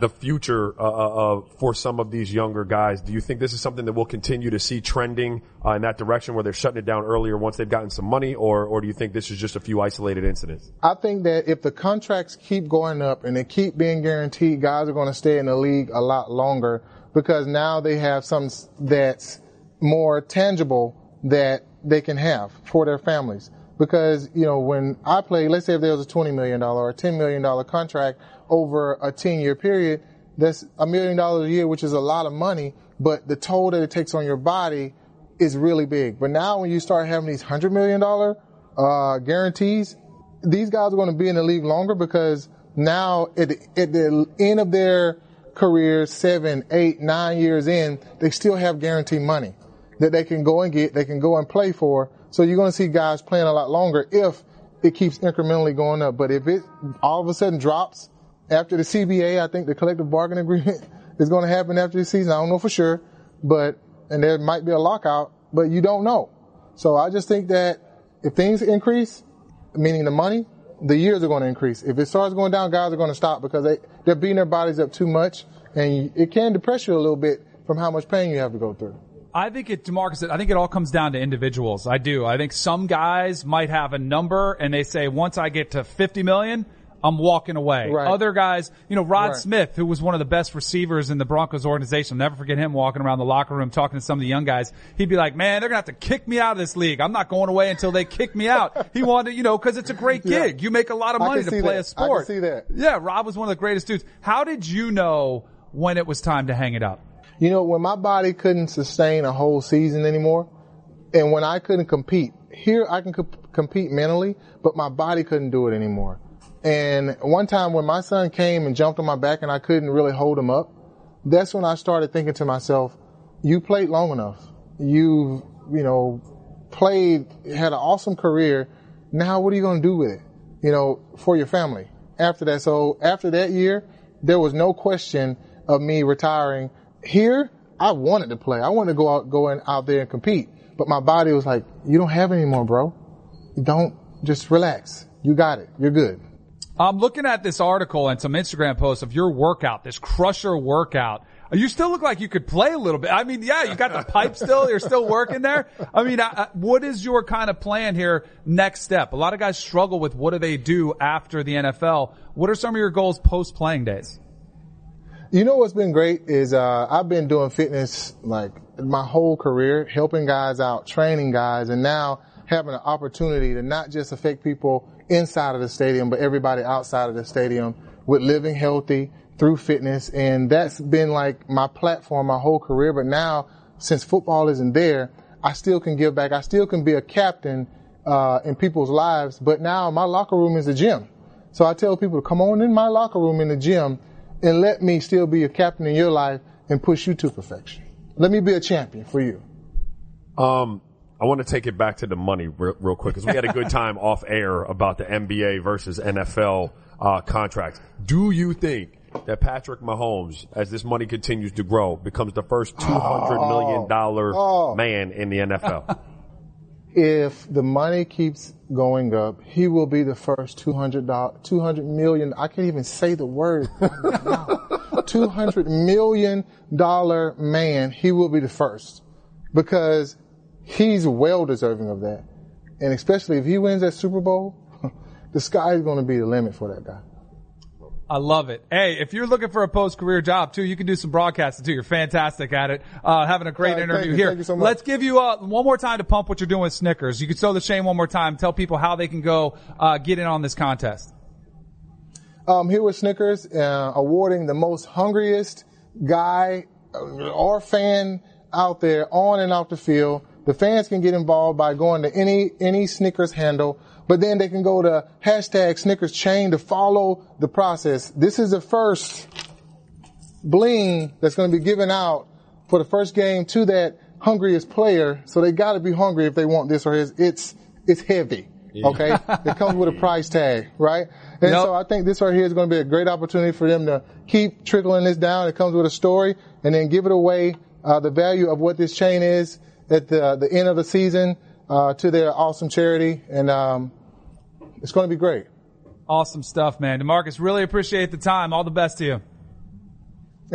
the future uh, uh, for some of these younger guys? Do you think this is something that we'll continue to see trending uh, in that direction, where they're shutting it down earlier once they've gotten some money, or or do you think this is just a few isolated incidents? I think that if the contracts keep going up and they keep being guaranteed, guys are going to stay in the league a lot longer, because now they have something that's more tangible that they can have for their families. Because, you know, when I play, let's say if there was a twenty million dollars or a ten million dollars contract over a ten-year period, that's a million dollars a year, which is a lot of money, but the toll that it takes on your body is really big. But now when you start having these one hundred million dollars uh, guarantees, these guys are going to be in the league longer, because now at the, at the end of their career, seven, eight, nine years in, they still have guaranteed money that they can go and get, they can go and play for. So you're going to see guys playing a lot longer if it keeps incrementally going up. But if it all of a sudden drops after the C B A, I think the collective bargaining agreement is going to happen after the season. I don't know for sure, but and there might be a lockout, but you don't know. So I just think that if things increase, meaning the money, the years are going to increase. If it starts going down, guys are going to stop, because they, they're beating their bodies up too much, and it can depress you a little bit from how much pain you have to go through. I think it, DeMarcus, I think it all comes down to individuals. I do. I think some guys might have a number and they say, once I get to fifty million, I'm walking away. Right. Other guys, you know, Rod right. Smith, who was one of the best receivers in the Broncos organization. I'll never forget him walking around the locker room talking to some of the young guys. He'd be like, man, they're going to have to kick me out of this league. I'm not going away until they kick me out. He wanted, you know, because it's a great gig. Yeah. You make a lot of money to play that. a sport. I can see that. Yeah, Rod was one of the greatest dudes. How did you know when it was time to hang it up? You know, when my body couldn't sustain a whole season anymore, and when I couldn't compete, here I can comp- compete mentally, but my body couldn't do it anymore. And one time when my son came and jumped on my back and I couldn't really hold him up, that's when I started thinking to myself, you played long enough. You've, you know, played, had an awesome career. Now what are you going to do with it, you know, for your family after that? So after that year, there was no question of me retiring. Here, I wanted to play. I wanted to go out, go in, out there and compete. But my body was like, you don't have any more, bro. Don't, just relax. You got it. You're good. I'm looking at this article and some Instagram posts of your workout, this crusher workout. You still look like you could play a little bit. I mean, yeah, you got the pipe still. You're still working there. I mean, I, I, what is your kind of plan here, next step? A lot of guys struggle with what do they do after the N F L. What are some of your goals post-playing days? You know what's been great is uh I've been doing fitness like my whole career, helping guys out, training guys, and now having an opportunity to not just affect people inside of the stadium, but everybody outside of the stadium with living healthy through fitness. And that's been like my platform my whole career. But now, since football isn't there, I still can give back. I still can be a captain uh in people's lives. But now my locker room is a gym. So I tell people to come on in my locker room in the gym and let me still be a captain in your life and push you to perfection. Let me be a champion for you. Um, I want to take it back to the money real, real quick, because we had a good time off air about the N B A versus N F L uh, contracts. Do you think that Patrick Mahomes, as this money continues to grow, becomes the first two hundred million dollars oh, oh. man in the N F L? If the money keeps going up, he will be the first two hundred million dollars. I can't even say the word. two hundred million dollars man. He will be the first, because he's well deserving of that. And especially if he wins that Super Bowl, the sky is going to be the limit for that guy. I love it. Hey, if you're looking for a post-career job, too, you can do some broadcasting, too. You're fantastic at it. Uh, having a great right, interview thank you, here. Thank you so much. Let's give you uh, one more time to pump what you're doing with Snickers. You can sow the shame one more time. Tell people how they can go uh, get in on this contest. Um, here with Snickers, uh, awarding the most hungriest guy or fan out there on and off the field. The fans can get involved by going to any any Snickers handle, but then they can go to hashtag Snickers Chain to follow the process. This is the first bling that's going to be given out for the first game to that hungriest player. So they got to be hungry if they want this, or it's it's, it's heavy. Yeah. Okay, it comes with a price tag, right? And nope. so I think this right here is going to be a great opportunity for them to keep trickling this down. It comes with a story, and then give it away uh, the value of what this chain is at the the end of the season uh, to their awesome charity, and um, it's going to be great. Awesome stuff, man. DeMarcus, really appreciate the time. All the best to you.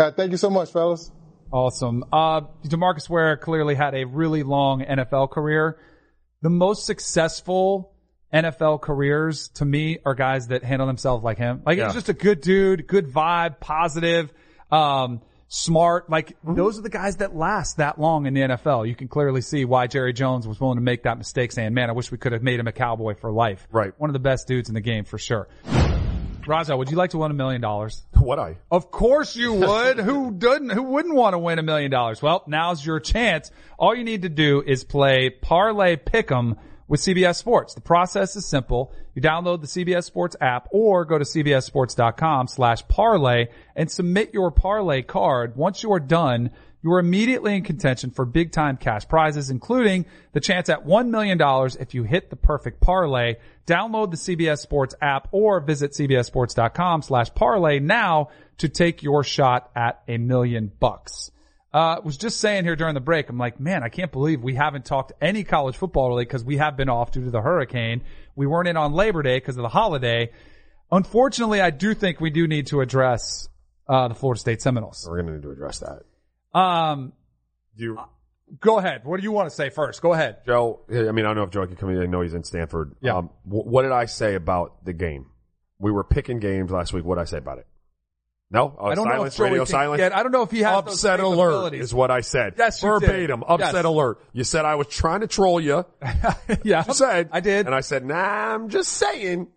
Uh, thank you so much, fellas. Awesome. Uh, DeMarcus Ware clearly had a really long N F L career. The most successful N F L careers, to me, are guys that handle themselves like him. Like, yeah. He's just a good dude, good vibe, positive, um, smart. Like, those are the guys that last that long in the N F L. You can clearly see why Jerry Jones was willing to make that mistake, saying, man, I wish we could have made him a Cowboy for life. Right. One of the best dudes in the game, for sure. Raja, would you like to win a million dollars? Would I? Of course you would. Who didn't? Who wouldn't want to win a million dollars? Well, now's your chance. All you need to do is play Parlay Pick'em with C B S Sports. The process is simple. You download the C B S Sports app or go to cbssports.com slash parlay and submit your parlay card. Once you are done, you are immediately in contention for big-time cash prizes, including the chance at one million dollars if you hit the perfect parlay. Download the C B S Sports app or visit cbssports.com slash parlay now to take your shot at a million bucks. Uh, was just saying here during the break, I'm like, man, I can't believe we haven't talked any college football really, because we have been off due to the hurricane. We weren't in on Labor Day because of the holiday. Unfortunately, I do think we do need to address uh, the Florida State Seminoles. We're going to need to address that. Um, you uh, Go ahead. What do you want to say first? Go ahead. Joe, I mean, I don't know if Joe can come in. I know he's in Stanford. Yeah. Um, w- what did I say about the game? We were picking games last week. What did I say about it? No, oh, I don't silence, know if radio can, silence. Yeah, I don't know if he has upset those alert is what I said. Yes, you verbatim. Did. Upset yes. alert. You said I was trying to troll you. Yeah, you said I did, and I said, "Nah, I'm just saying."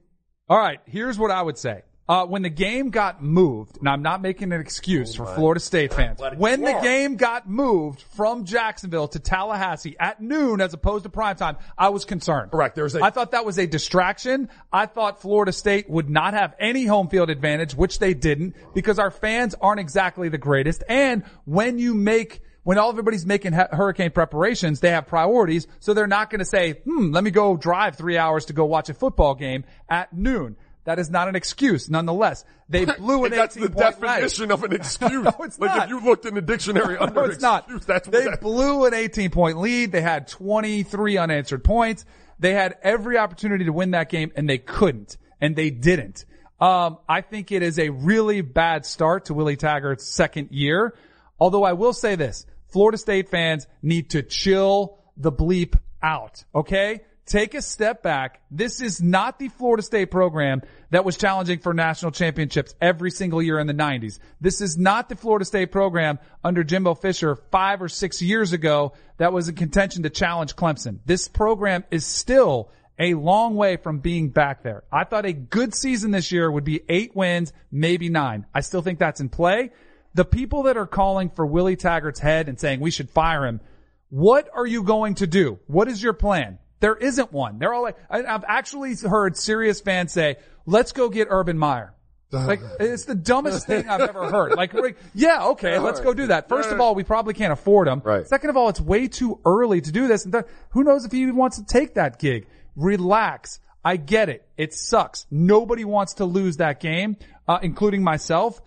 All right, here's what I would say. Uh, when the game got moved, and I'm not making an excuse oh for Florida State fans, when the game got moved from Jacksonville to Tallahassee at noon as opposed to primetime, I was concerned. Correct. There's a- I thought that was a distraction. I thought Florida State would not have any home field advantage, which they didn't, because our fans aren't exactly the greatest. And when you make When all everybody's making ha- hurricane preparations, they have priorities, so they're not going to say, hmm, let me go drive three hours to go watch a football game at noon. That is not an excuse, nonetheless. They blew an eighteen-point lead. That's the definition of an excuse. No, it's not. Like, if you looked in the dictionary under excuse, that's what They blew an eighteen-point lead. They had twenty-three unanswered points. They had every opportunity to win that game, and they couldn't, and they didn't. Um, I think it is a really bad start to Willie Taggart's second year, although I will say this. Florida State fans need to chill the bleep out, okay? Take a step back. This is not the Florida State program that was challenging for national championships every single year in the nineties. This is not the Florida State program under Jimbo Fisher five or six years ago that was in contention to challenge Clemson. This program is still a long way from being back there. I thought a good season this year would be eight wins, maybe nine. I still think that's in play. The people that are calling for Willie Taggart's head and saying we should fire him, what are you going to do? What is your plan? There isn't one. They're all like, I, I've actually heard serious fans say, let's go get Urban Meyer. Like, it's the dumbest thing I've ever heard. Like, like yeah, okay, let's go do that. First of all, we probably can't afford him. Right. Second of all, it's way too early to do this. And th- who knows if he even wants to take that gig? Relax. I get it. It sucks. Nobody wants to lose that game, uh, including myself.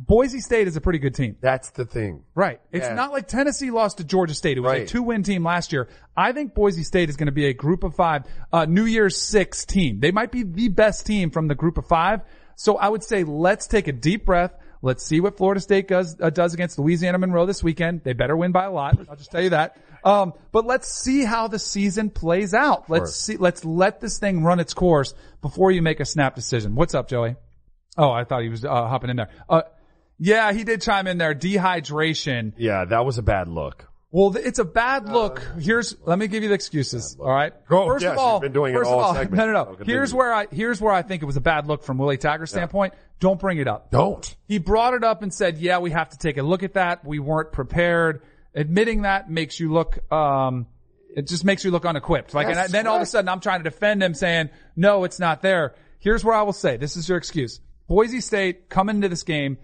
Boise State is a pretty good team. That's the thing. Right. It's yeah. not like Tennessee lost to Georgia State. It was right. a two-win team last year. I think Boise State is going to be a group of five, uh, New Year's six team. They might be the best team from the group of five. So I would say let's take a deep breath. Let's see what Florida State does, uh, does against Louisiana Monroe this weekend. They better win by a lot. I'll just tell you that. Um, but let's see how the season plays out. Let's sure. see, let's let this thing run its course before you make a snap decision. What's up, Joey? Oh, I thought he was uh, hopping in there. Uh, yeah, he did chime in there. Dehydration. Yeah, that was a bad look. Well, it's a bad look. Uh, Here's, let me give you the excuses. All right. Go. First yes, of all, you've been doing it all, all segment. No, no, no. Here's where I, here's where I think it was a bad look from Willie Taggart's yeah. standpoint. Don't bring it up. Don't. He brought it up and said, yeah, we have to take a look at that. We weren't prepared. Admitting that makes you look, um, it just makes you look unequipped. Like, that's and I, then all of a sudden I'm trying to defend him saying, no, it's not there. Here's where I will say, this is your excuse. Boise State come into this game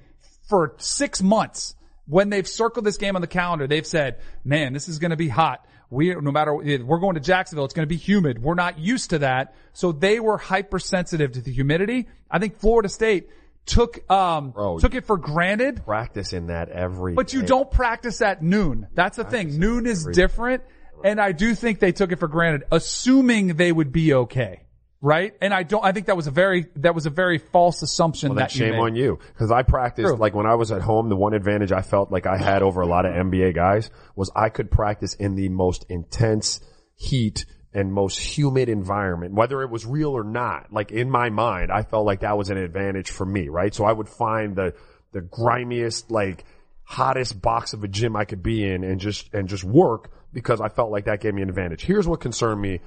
for six months. When they've circled this game on the calendar, they've said, man, this is going to be hot. We, no matter, we're going to Jacksonville. It's going to be humid. We're not used to that. So they were hypersensitive to the humidity. I think Florida State took, um, Bro, took it for granted. Practice in that every But you day. Don't practice at noon. That's the practice thing. Noon is different. Day. And I do think they took it for granted, assuming they would be okay. Right? And I don't, I think that was a very, that was a very false assumption well, that shame you made. On you. Cause I practiced, True. like when I was at home, the one advantage I felt like I had over a lot of N B A guys was I could practice in the most intense heat and most humid environment, whether it was real or not. Like in my mind, I felt like that was an advantage for me, right? So I would find the, the grimiest, like hottest box of a gym I could be in and just, and just work because I felt like that gave me an advantage. Here's what concerned me.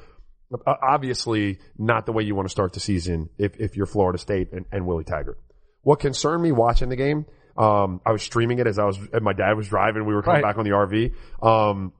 Obviously, not the way you want to start the season if, if you're Florida State and, and Willie Taggart. What concerned me watching the game, um, I was streaming it as I was, and my dad was driving. We were coming right. back on the R V. Um,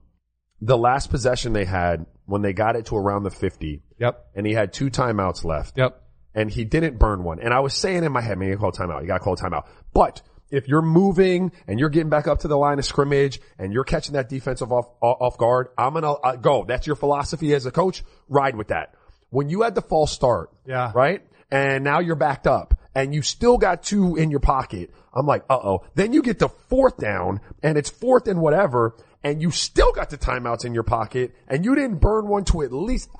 the last possession they had when they got it to around the fifty. Yep. And he had two timeouts left. Yep. And he didn't burn one. And I was saying in my head, man, you call timeout. You got to call timeout. But if you're moving and you're getting back up to the line of scrimmage and you're catching that defensive off, off guard, I'm going to uh, go. That's your philosophy as a coach. Ride with that. When you had the false start, yeah, right? And now you're backed up and you still got two in your pocket. I'm like, uh-oh. Then you get to fourth down and it's fourth and whatever and you still got the timeouts in your pocket and you didn't burn one to at least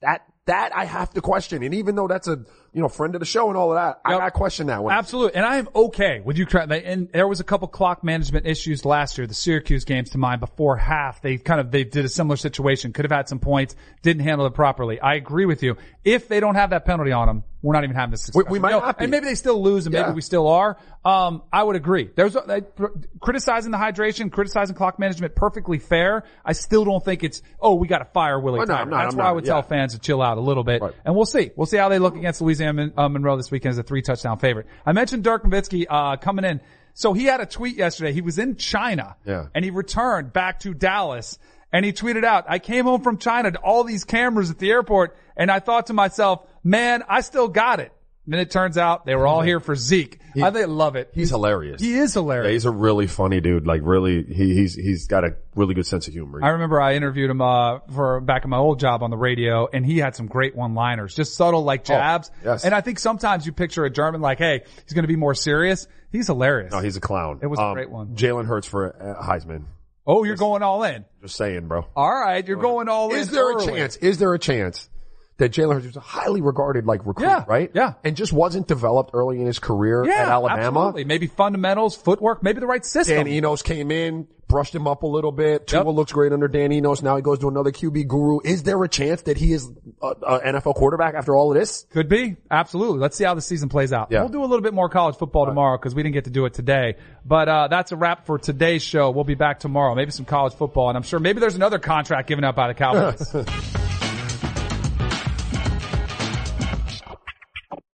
that. That I have to question. And even though that's a, you know, friend of the show and all of that, yep. I, I question that one. Absolutely. And I am okay with you. And there was a couple clock management issues last year. The Syracuse games to mind before half. They kind of, they did a similar situation. Could have had some points. Didn't handle it properly. I agree with you. If they don't have that penalty on them, we're not even having this discussion. We, we might no, not be. And maybe they still lose and yeah. maybe we still are. Um, I would agree. There's, uh, criticizing the hydration, criticizing clock management, perfectly fair. I still don't think it's, oh, we gotta fire Willie oh, no, Taggart. No, That's I'm why not, I would yeah. tell fans to chill out a little bit. Right. And we'll see. We'll see how they look against Louisiana Monroe this weekend as a three touchdown favorite. I mentioned Dirk Nowitzki, uh, coming in. So he had a tweet yesterday. He was in China. Yeah. And he returned back to Dallas. And he tweeted out, I came home from China to all these cameras at the airport, and I thought to myself, man, I still got it. And then it turns out they were all here for Zeke. He, I they love it. He's, he's hilarious. He is hilarious. Yeah, he's a really funny dude. Like really, he, he's he's got a really good sense of humor. I remember I interviewed him uh for back in my old job on the radio, and he had some great one-liners, just subtle like jabs. Oh, yes. And I think sometimes you picture a German like, hey, he's going to be more serious. He's hilarious. No, he's a clown. It was um, a great one. Jalen Hurts for Heisman. Oh, you're just, going all in. Just saying, bro. All right, you're going all in. Is there early. a chance? Is there a chance? That Jalen Hurts was a highly regarded, like, recruit, yeah, right? Yeah. And just wasn't developed early in his career yeah, at Alabama. Absolutely. Maybe fundamentals, footwork, maybe the right system. Dan Enos came in, brushed him up a little bit. Tua yep. looks great under Dan Enos. Now he goes to another Q B guru. Is there a chance that he is an N F L quarterback after all of this? Could be. Absolutely. Let's see how the season plays out. Yeah. We'll do a little bit more college football all tomorrow because right. we didn't get to do it today. But, uh, that's a wrap for today's show. We'll be back tomorrow. Maybe some college football. And I'm sure maybe there's another contract given up by the Cowboys.